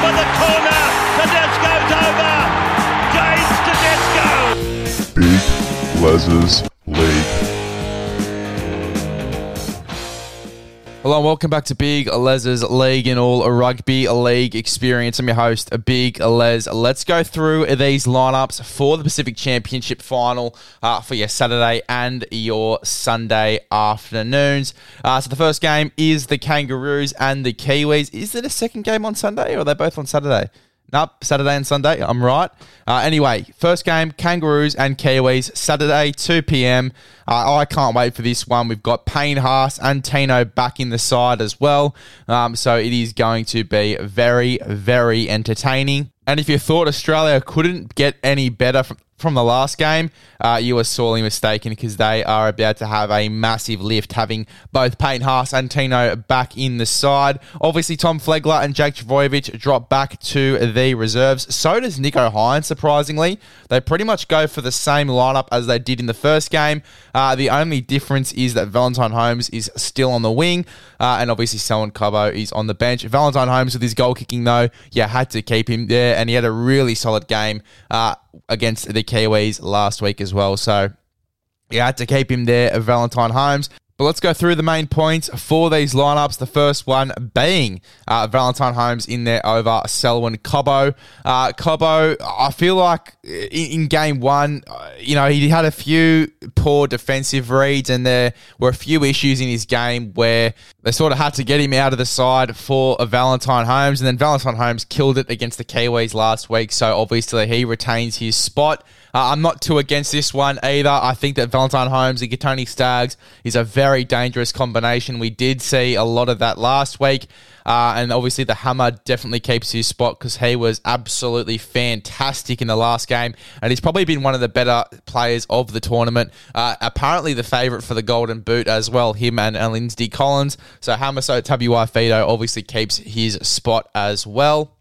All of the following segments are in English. for the corner. Tedesco's over. James Tedesco. Big Lez's League. Hello and welcome back to Big Lez's League and all a rugby league experience. I'm your host, Big Lez. Let's go through these lineups for the Pacific Championship final for your Saturday and your Sunday afternoons. So the first game is the Kangaroos and the Kiwis. Is there a second game on Sunday or are they both on Saturday? Nope, Saturday and Sunday, I'm right. Anyway, first game, Kangaroos and Kiwis, Saturday, 2 p.m. I can't wait for this one. We've got Payne Haas and Tino back in the side as well. So it is going to be very, very entertaining. And if you thought Australia couldn't get any better from the last game, you were sorely mistaken because they are about to have a massive lift, having both Payne Haas and Tino back in the side. Obviously, Tom Flegler and Jake Dvojevic drop back to the reserves. So does Nicho Hynes, surprisingly. They pretty much go for the same lineup as they did in the first game. The only difference is that Valentine Holmes is still on the wing, and obviously Selwyn Cobbo is on the bench. Valentine Holmes with his goal kicking, though, had to keep him there, and he had a really solid game against the Kiwis last week as well. So you had to keep him there, Valentine Holmes. But let's go through the main points for these lineups. The first one being Valentine Holmes in there over Selwyn Cobbo. Cobbo, I feel like in game one, he had a few poor defensive reads and there were a few issues in his game where they sort of had to get him out of the side for Valentine Holmes. And then Valentine Holmes killed it against the Kiwis last week. So obviously he retains his spot. I'm not too against this one either. I think that Valentine Holmes and Kotoni Staggs is a very dangerous combination. We did see a lot of that last week. And obviously the hammer definitely keeps his spot because he was absolutely fantastic in the last game. And he's probably been one of the better players of the tournament. Apparently the favourite for the Golden Boot as well, him and Lindsey Collins. So Hamaso Tabuafido obviously keeps his spot as well.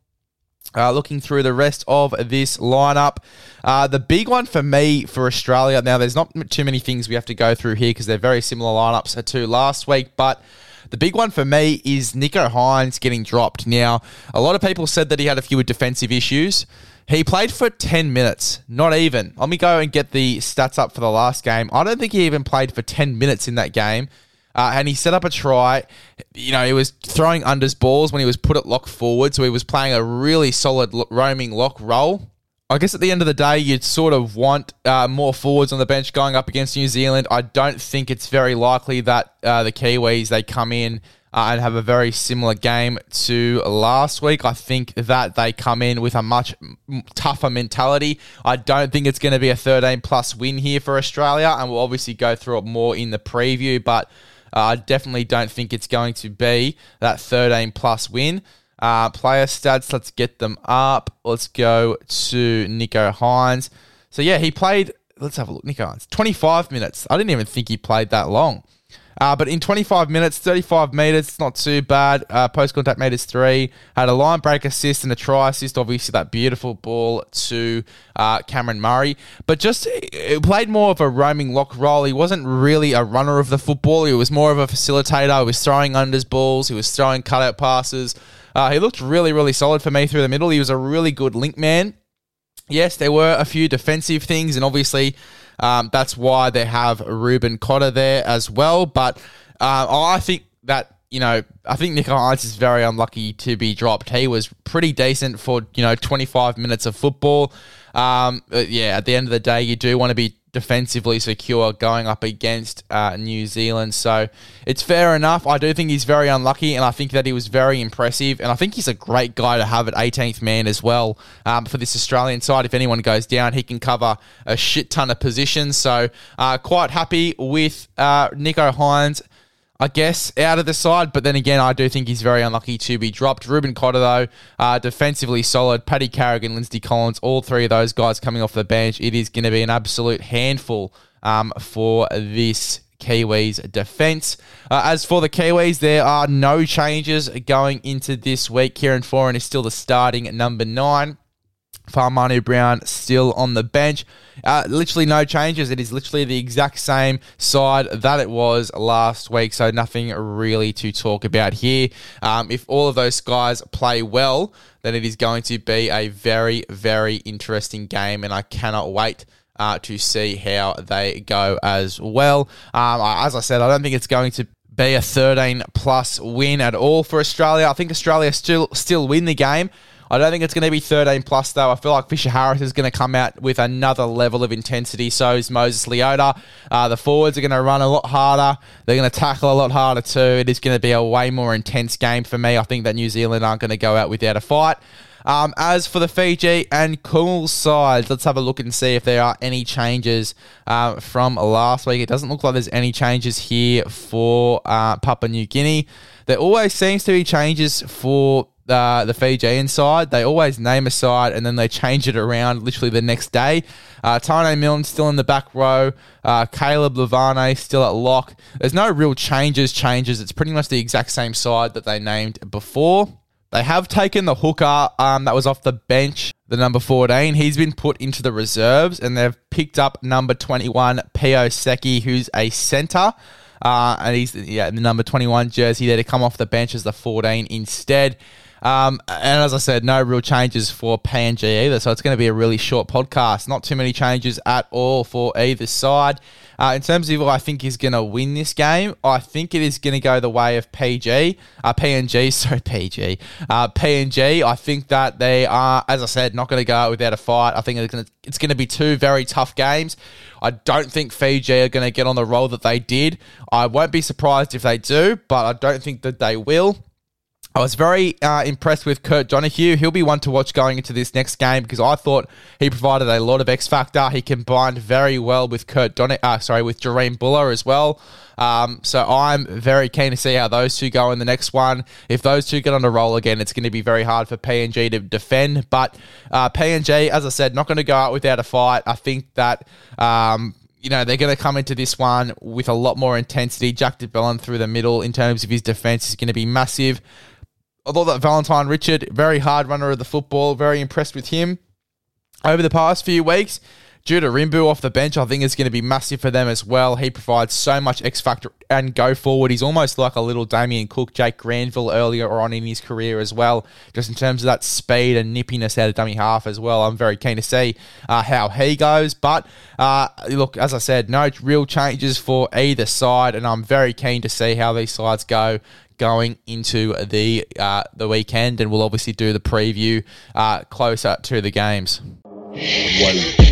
Looking through the rest of this lineup, the big one for me for Australia, now there's not too many things we have to go through here because they're very similar lineups to last week, but the big one for me is Nicho Hynes getting dropped. Now, a lot of people said that he had a few defensive issues. He played for 10 minutes, not even. Let me go and get the stats up for the last game. I don't think he even played for 10 minutes in that game. And he set up a try. He was throwing unders balls when he was put at lock forward, so he was playing a really solid roaming lock role. I guess at the end of the day, you'd sort of want more forwards on the bench going up against New Zealand. I don't think it's very likely that the Kiwis, they come in and have a very similar game to last week. I think that they come in with a much tougher mentality. I don't think it's going to be a 13-plus win here for Australia, and we'll obviously go through it more in the preview, but I definitely don't think it's going to be that 13-plus win. Player stats, let's get them up. Let's go to Nicho Hynes. So, he played, let's have a look, Nicho Hynes, 25 minutes. I didn't even think he played that long. But in 25 minutes, 35 metres, not too bad. Post-contact metres 3. Had a line break assist and a try assist. Obviously, that beautiful ball to Cameron Murray. But just it played more of a roaming lock role. He wasn't really a runner of the football. He was more of a facilitator. He was throwing unders balls. He was throwing cutout passes. He looked really, really solid for me through the middle. He was a really good link man. Yes, there were a few defensive things, and obviously that's why they have Ruben Cotter there as well. But I think that, I think Nicho Hynes is very unlucky to be dropped. He was pretty decent for, 25 minutes of football. At the end of the day, you do want to be defensively secure going up against New Zealand. So it's fair enough. I do think he's very unlucky, and I think that he was very impressive. And I think he's a great guy to have at 18th man as well for this Australian side. If anyone goes down, he can cover a shit ton of positions. So quite happy with Nicho Hynes, I guess, out of the side. But then again, I do think he's very unlucky to be dropped. Ruben Cotter, though, defensively solid. Paddy Carrigan, Lindsey Collins, all three of those guys coming off the bench. It is going to be an absolute handful for this Kiwis defence. As for the Kiwis, there are no changes going into this week. Kieran Foran is still the starting number 9. Farmani Brown still on the bench. Literally no changes. It is literally the exact same side that it was last week, so nothing really to talk about here. If all of those guys play well, then it is going to be a very, very interesting game, and I cannot wait to see how they go as well. As I said, I don't think it's going to be a 13-plus win at all for Australia. I think Australia still win the game. I don't think it's going to be 13-plus, though. I feel like Fisher Harris is going to come out with another level of intensity. So is Moses Leota. The forwards are going to run a lot harder. They're going to tackle a lot harder, too. It is going to be a way more intense game for me. I think that New Zealand aren't going to go out without a fight. As for the Fiji and Cool sides, let's have a look and see if there are any changes from last week. It doesn't look like there's any changes here for Papua New Guinea. There always seems to be changes for the Fijian side. They always name a side and then they change it around literally the next day. Tane Milne still in the back row. Caleb Lavane still at lock. There's no real changes. It's pretty much the exact same side that they named before. They have taken the hooker that was off the bench, the number 14. He's been put into the reserves, and they've picked up number 21, Pio Secchi, who's a centre. And he's in the number 21 jersey there to come off the bench as the 14 instead. And as I said, no real changes for PNG either, so it's going to be a really short podcast. Not too many changes at all for either side. In terms of who I think is going to win this game, I think it is going to go the way of PNG. I think that they are, as I said, not going to go out without a fight. I think it's going to be two very tough games. I don't think Fiji are going to get on the roll that they did. I won't be surprised if they do, but I don't think that they will. I was very impressed with Kurt Donahue. He'll be one to watch going into this next game because I thought he provided a lot of X factor. He combined very well with with Jereen Buller as well. So I'm very keen to see how those two go in the next one. If those two get on a roll again, it's going to be very hard for PNG to defend. But PNG, as I said, not going to go out without a fight. I think that they're going to come into this one with a lot more intensity. Jack de Bellen through the middle in terms of his defense is going to be massive. I thought that Valentine Richard, very hard runner of the football, very impressed with him over the past few weeks. Judah Rimbu off the bench, I think is going to be massive for them as well. He provides so much X factor and go forward. He's almost like a little Damian Cook, Jake Granville earlier on in his career as well, just in terms of that speed and nippiness out of dummy half as well. I'm very keen to see how he goes. But look, as I said, no real changes for either side, and I'm very keen to see how these sides go going into the weekend, and we'll obviously do the preview closer to the games. Whoa.